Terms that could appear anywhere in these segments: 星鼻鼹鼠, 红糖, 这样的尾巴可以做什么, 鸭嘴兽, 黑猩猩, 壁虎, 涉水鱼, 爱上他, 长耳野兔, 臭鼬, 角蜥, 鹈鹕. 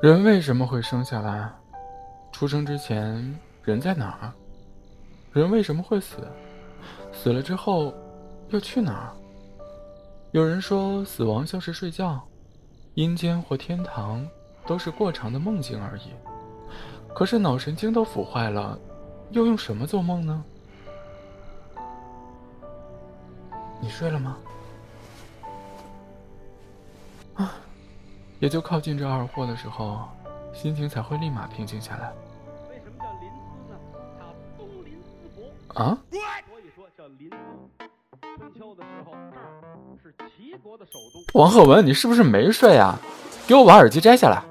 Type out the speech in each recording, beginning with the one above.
人为什么会生下来？出生之前人在哪儿？人为什么会死？死了之后又去哪儿？有人说死亡像是睡觉，阴间或天堂都是过长的梦境而已。可是脑神经都腐坏了，又用什么做梦呢？你睡了吗？啊，也就靠近这二货的时候，心情才会立马平静下来。为什么叫林斯呢？他东临淄博啊，所以说叫林斯。春秋的时候，这是齐国的首都。王鹤文，你是不是没睡啊？给我把耳机摘下来。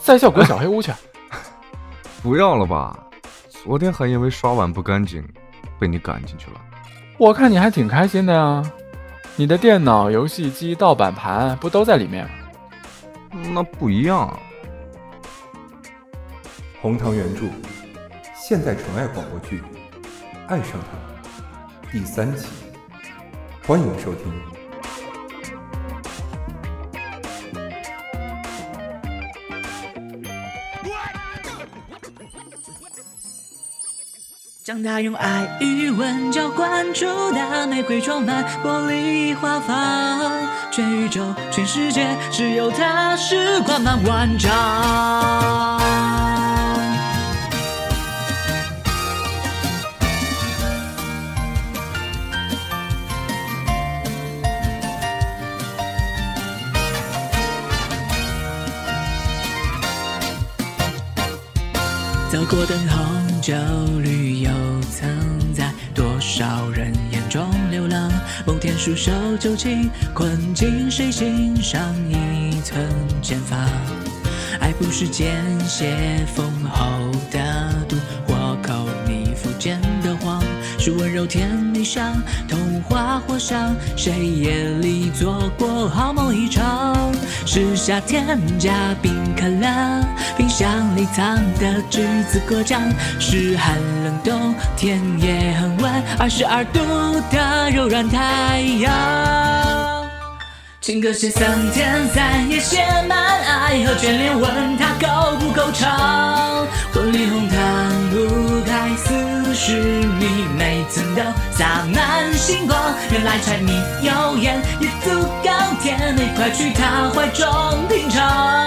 再笑滚小黑屋去。不要了吧，昨天还因为刷碗不干净被你赶进去了。我看你还挺开心的呀，你的电脑、游戏机、盗版盘不都在里面？那不一样。红糖原著现代纯爱广播剧《爱上他》第3期，欢迎收听。将它用爱与温柔灌注，大玫瑰装满玻璃花瓣，全宇宙全世界只有它是光芒万丈。走过灯红酒绿，曾在多少人眼中流浪，梦天束手就擒，困进谁心上一寸剑锋。爱不是间歇封后的毒，或口你腹间的谎，是温柔甜蜜上童话或伤，谁夜里做过好梦一场。是夏天加冰可乐，冰箱里藏的橘子果酱，是寒冷冬天也很温22度的柔软太阳。情歌是3天3夜写满爱和眷恋，问它够不够长。婚礼红毯铺开4十米，每寸都洒满星光。原来柴米油盐也足够甜美，快去他怀中品尝。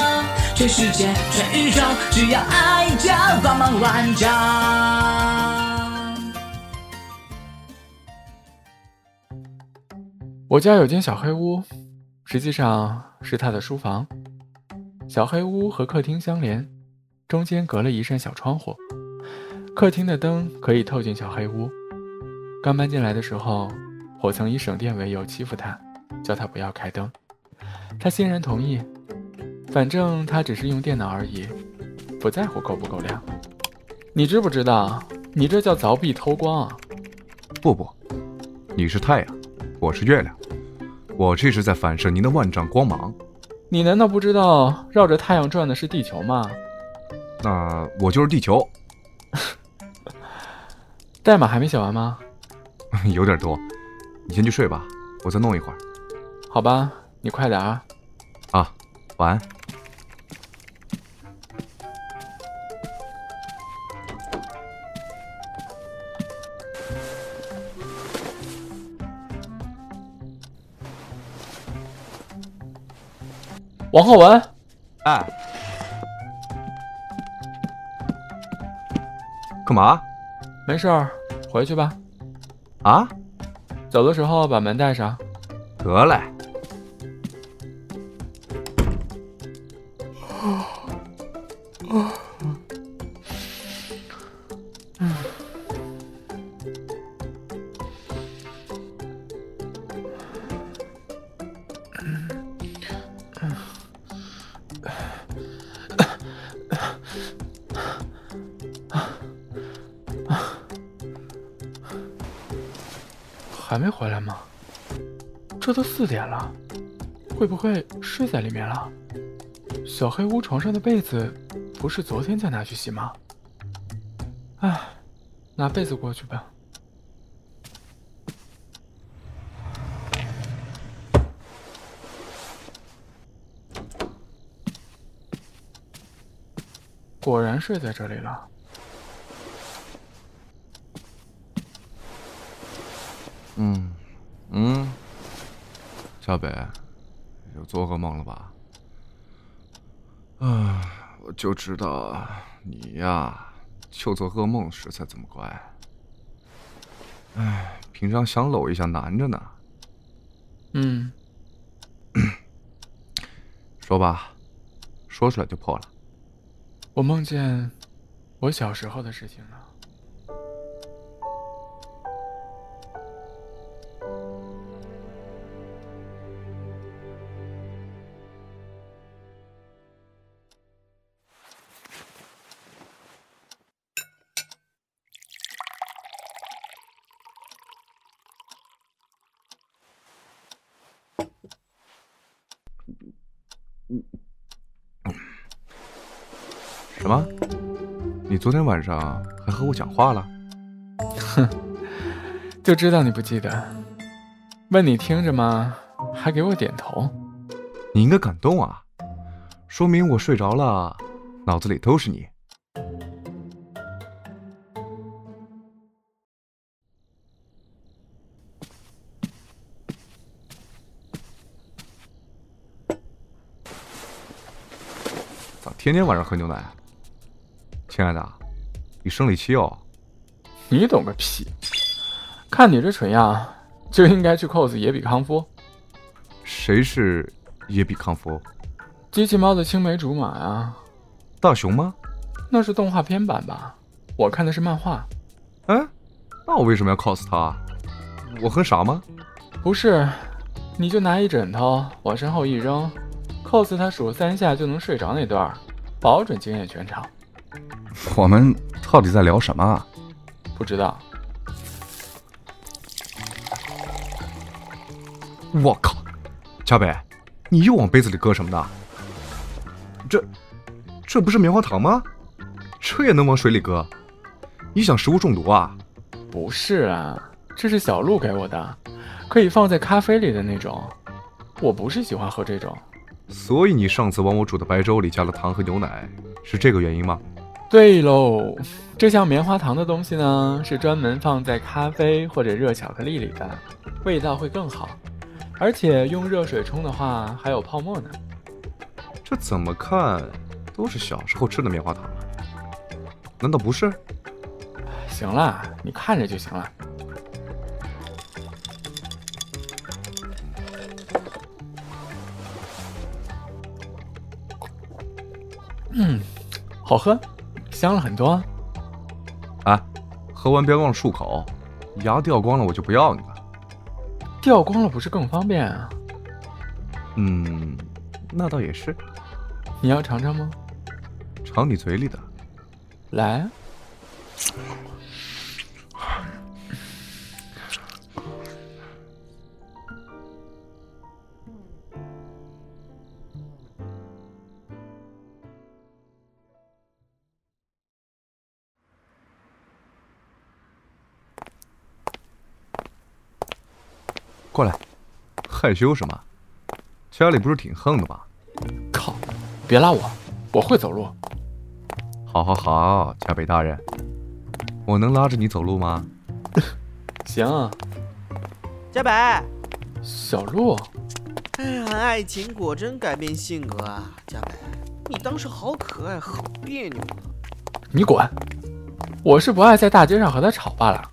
全世界全宇宙，只要爱就光芒万丈。我家有间小黑屋，实际上是他的书房。小黑屋和客厅相连，中间隔了一扇小窗户，客厅的灯可以透进小黑屋。刚搬进来的时候，我曾以省电为由欺负他，叫他不要开灯，他欣然同意，反正他只是用电脑而已，不在乎够不够亮。你知不知道，你这叫凿壁偷光啊！不，你是太阳，我是月亮，我这是在反射您的万丈光芒。你难道不知道绕着太阳转的是地球吗？那我就是地球。代码还没写完吗？有点多，你先去睡吧，我再弄一会儿。好吧，你快点啊！啊，晚安。王浩文，哎，干嘛？没事儿，回去吧。啊，走的时候把门带上。得嘞。还没回来吗？这都4点了，会不会睡在里面了？小黑屋床上的被子不是昨天才拿去洗吗？哎，拿被子过去吧。果然睡在这里了。小北，又做噩梦了吧？啊，我就知道你呀，就做噩梦时才这么乖。哎，平常想搂一下难着呢。说吧，说出来就破了。我梦见我小时候的事情了。什么？你昨天晚上还和我讲话了？哼，就知道你不记得。问你听着吗？还给我点头。你应该感动啊，说明我睡着了，脑子里都是你。咋天天晚上喝牛奶啊？亲爱的，你生理期哦？你懂个屁！看你这蠢样，就应该去 cos 野比康夫。谁是野比康夫？机器猫的青梅竹马啊。大熊吗？那是动画片版吧？我看的是漫画。哎，那我为什么要 cos 他？我很傻吗？不是，你就拿一枕头往身后一扔 ，cos 他数三下就能睡着那段，保准惊艳全场。我们到底在聊什么啊？不知道。我靠，小北，你又往杯子里搁什么呢？这不是棉花糖吗？这也能往水里搁？你想食物中毒啊？不是啊，这是小鹿给我的，可以放在咖啡里的那种。我不是喜欢喝这种。所以你上次往我煮的白粥里加了糖和牛奶，是这个原因吗？对喽，这像棉花糖的东西呢，是专门放在咖啡或者热巧克力里的，味道会更好。而且用热水冲的话，还有泡沫呢。这怎么看都是小时候吃的棉花糖啊，难道不是？行了，你看着就行了。好喝。香了很多啊！哎，喝完别忘了漱口，牙掉光了我就不要你了。掉光了不是更方便啊？那倒也是。你要尝尝吗？尝你嘴里的。来啊！过来，害羞什么？家里不是挺横的吗？靠，别拉我会走路。好，家北大人，我能拉着你走路吗？行啊。家北，小鹿，哎呀，爱情果真改变性格啊！家北，你当时好可爱，好别扭呢。你滚！我是不爱在大街上和他吵罢了。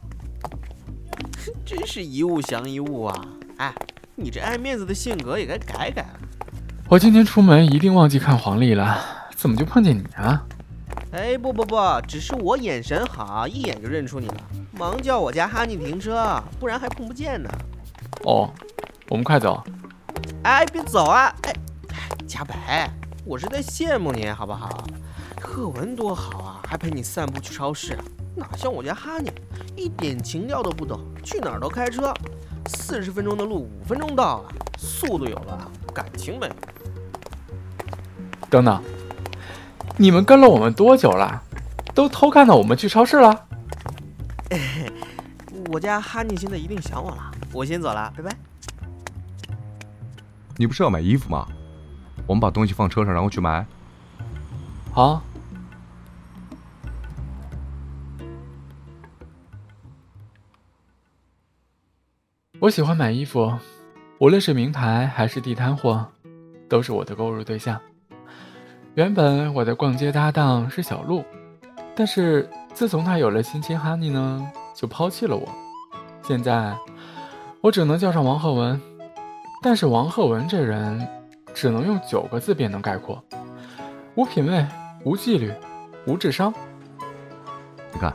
真是一物降一物啊！哎，你这爱面子的性格也该改改了。我今天出门一定忘记看黄历了，怎么就碰见你啊？哎，不，只是我眼神好，一眼就认出你了，忙叫我家哈尼停车，不然还碰不见呢。哦，我们快走。哎，别走啊！哎，家北，我是在羡慕你，好不好？课文多好啊，还陪你散步去超市，哪像我家哈尼。一点情调都不懂，去哪儿都开车，40分钟的路5分钟到了，速度有了，感情没了。等等，你们跟了我们多久了？都偷看到我们去超市了？我家哈尼现在一定想我了，我先走了，拜拜。你不是要买衣服吗？我们把东西放车上，然后去买。好，我喜欢买衣服，无论是名牌还是地摊货，都是我的购入对象。原本我的逛街搭档是小鹿，但是自从他有了新亲哈尼呢，就抛弃了我。现在我只能叫上王鹤文，但是王鹤文这人只能用9个字便能概括：无品味、无纪律、无智商。你看，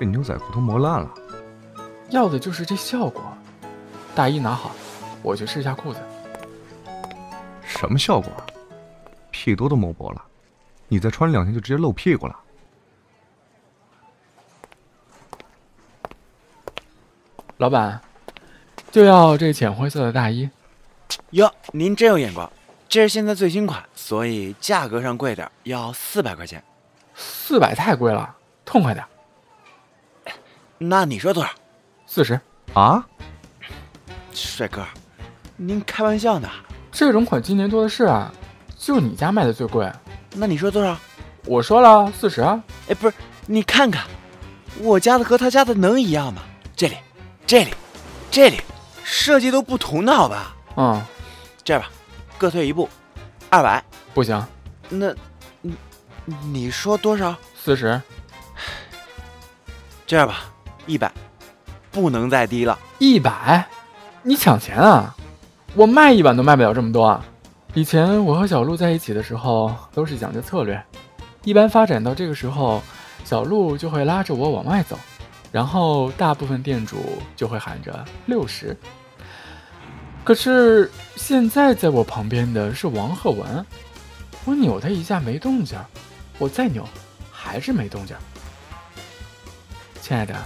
这牛仔裤都磨烂了。要的就是这效果。大衣拿好，我去试下裤子。什么效果？屁股都磨薄了，你再穿2天就直接露屁股了。老板，就要这浅灰色的大衣。哟，您真有眼光，这是现在最新款，所以价格上贵点，要400块钱。400太贵了，痛快点。那你说多少？40。啊？帅哥，您开玩笑呢？这种款今年多的是啊，就你家卖的最贵。那你说多少？我说了40啊。哎，不是，你看看，我家的和他家的能一样吗？这里，这里，这里，设计都不同的好吧？嗯，这样吧，各退一步，200。不行。那，你说多少？40。这样吧，100，不能再低了。100？你抢钱啊！我卖1碗都卖不了这么多啊！以前我和小鹿在一起的时候，都是讲究策略。一般发展到这个时候，小鹿就会拉着我往外走，然后大部分店主就会喊着60。可是现在在我旁边的是王鹤文，我扭他一下没动静，我再扭还是没动静。亲爱的，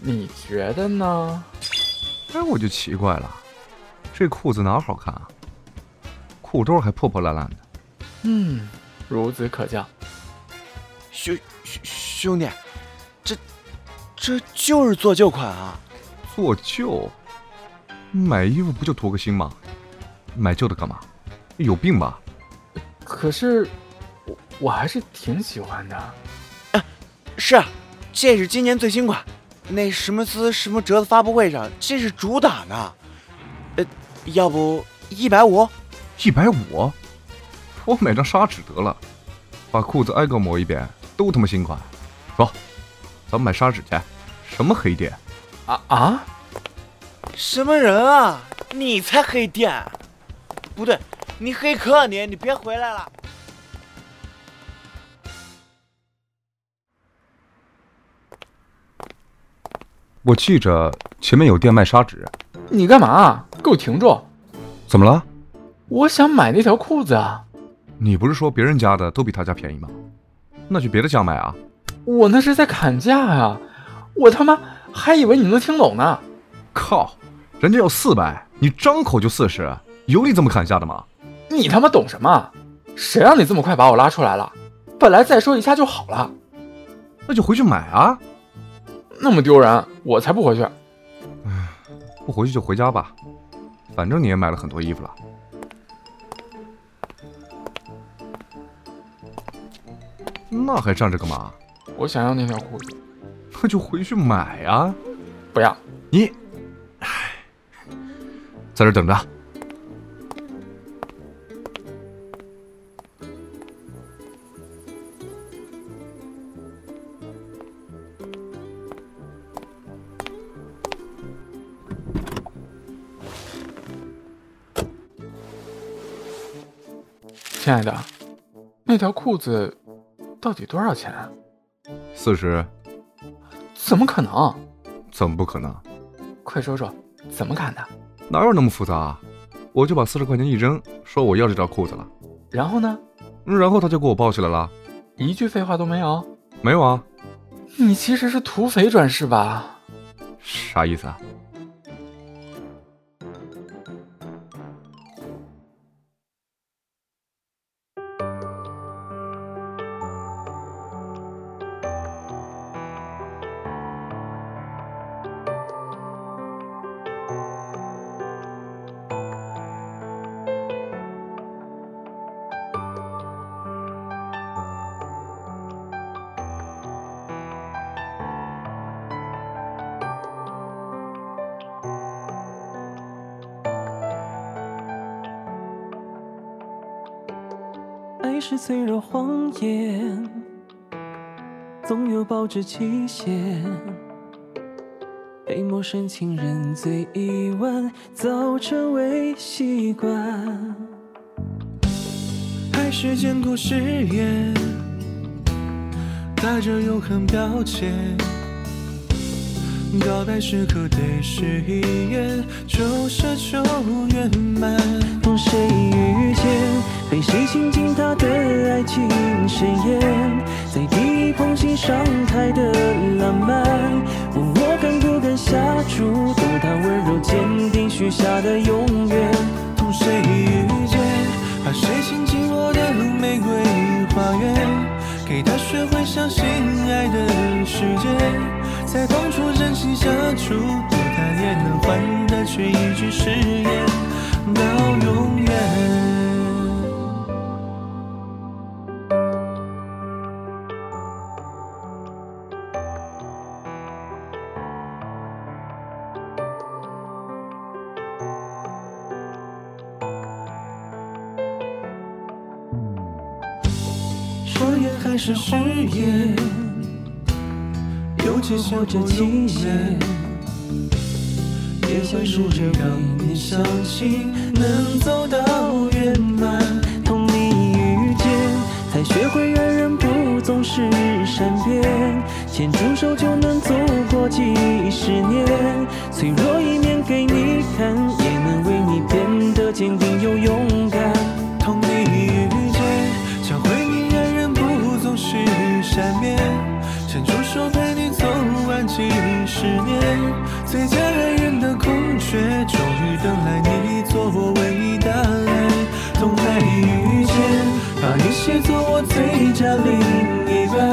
你觉得呢？哎，我就奇怪了，这裤子哪好看啊？裤兜还破破烂烂的。嗯，孺子可教。兄弟，这就是做旧款啊！做旧？买衣服不就图个新吗？买旧的干嘛？有病吧？可是我还是挺喜欢的。啊，是啊，这是今年最新款。那什么丝什么折的发布会上，这是主打呢。要不150？150？我买张砂纸得了，把裤子挨个磨一遍，都他妈新款。走，咱们买砂纸去。什么黑店？啊？什么人啊？你才黑店！不对，你黑客你别回来了。我记着前面有店卖砂纸。你干嘛？给我停住！怎么了？我想买那条裤子啊。你不是说别人家的都比他家便宜吗？那去别的家买啊。我那是在砍价啊，我他妈还以为你能听懂呢。靠，人家要400，你张口就40，有你这么砍价的吗？你他妈懂什么？谁让你这么快把我拉出来了？本来再说一下就好了。那就回去买啊。那么丢人，我才不回去。唉，不回去就回家吧，反正你也买了很多衣服了。那还站着干嘛？我想要那条裤子。那就回去买啊。不要。你，唉，在这等着。亲爱的，那条裤子到底多少钱啊？40。怎么可能？怎么不可能？快说说，怎么砍的？哪有那么复杂啊？我就把40块钱一扔，说我要这条裤子了。然后呢？然后他就给我抱起来了。一句废话都没有？没有啊。你其实是土匪转世吧？啥意思啊？是脆弱谎言，总有保质期限。被陌生情人醉一晚，早成为习惯。还是坚固誓言，带着永恒标签。告白时刻得誓言，就奢求圆满。同谁遇见？ 被谁倾尽他的爱情誓言，在第一碰心上台的浪漫，问我敢不敢下注，赌他温柔坚定许下的永远。同谁遇见，把谁倾尽我的玫瑰花园，给他学会相信爱的世界，才放出真心相处，多贪恋能换得却一句誓言到永远。 谎言还是誓言，有期限或者期限，也会试着让你相信能走到圆满。同你遇见，才学会爱人不总是善变，牵住手就能走过几十年。脆弱一面给你看，也能为你变得坚定又勇敢。同你遇见，教会你。 是善变，牵住手陪你走完几十年，最佳爱人的空缺，终于等来你做我唯一答案。总爱遇见，把你写作我最佳另一半，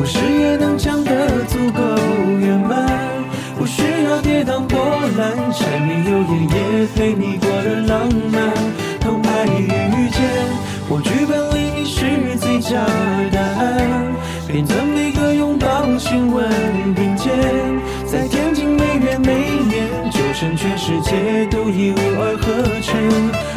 我誓也能讲得足够圆满。不需要跌宕波澜，柴米油盐也陪你过了浪漫。总爱遇见，我剧本里你是最佳。 变成每个拥抱亲吻并肩，在天津每月每年，就算全世界都已无法合成。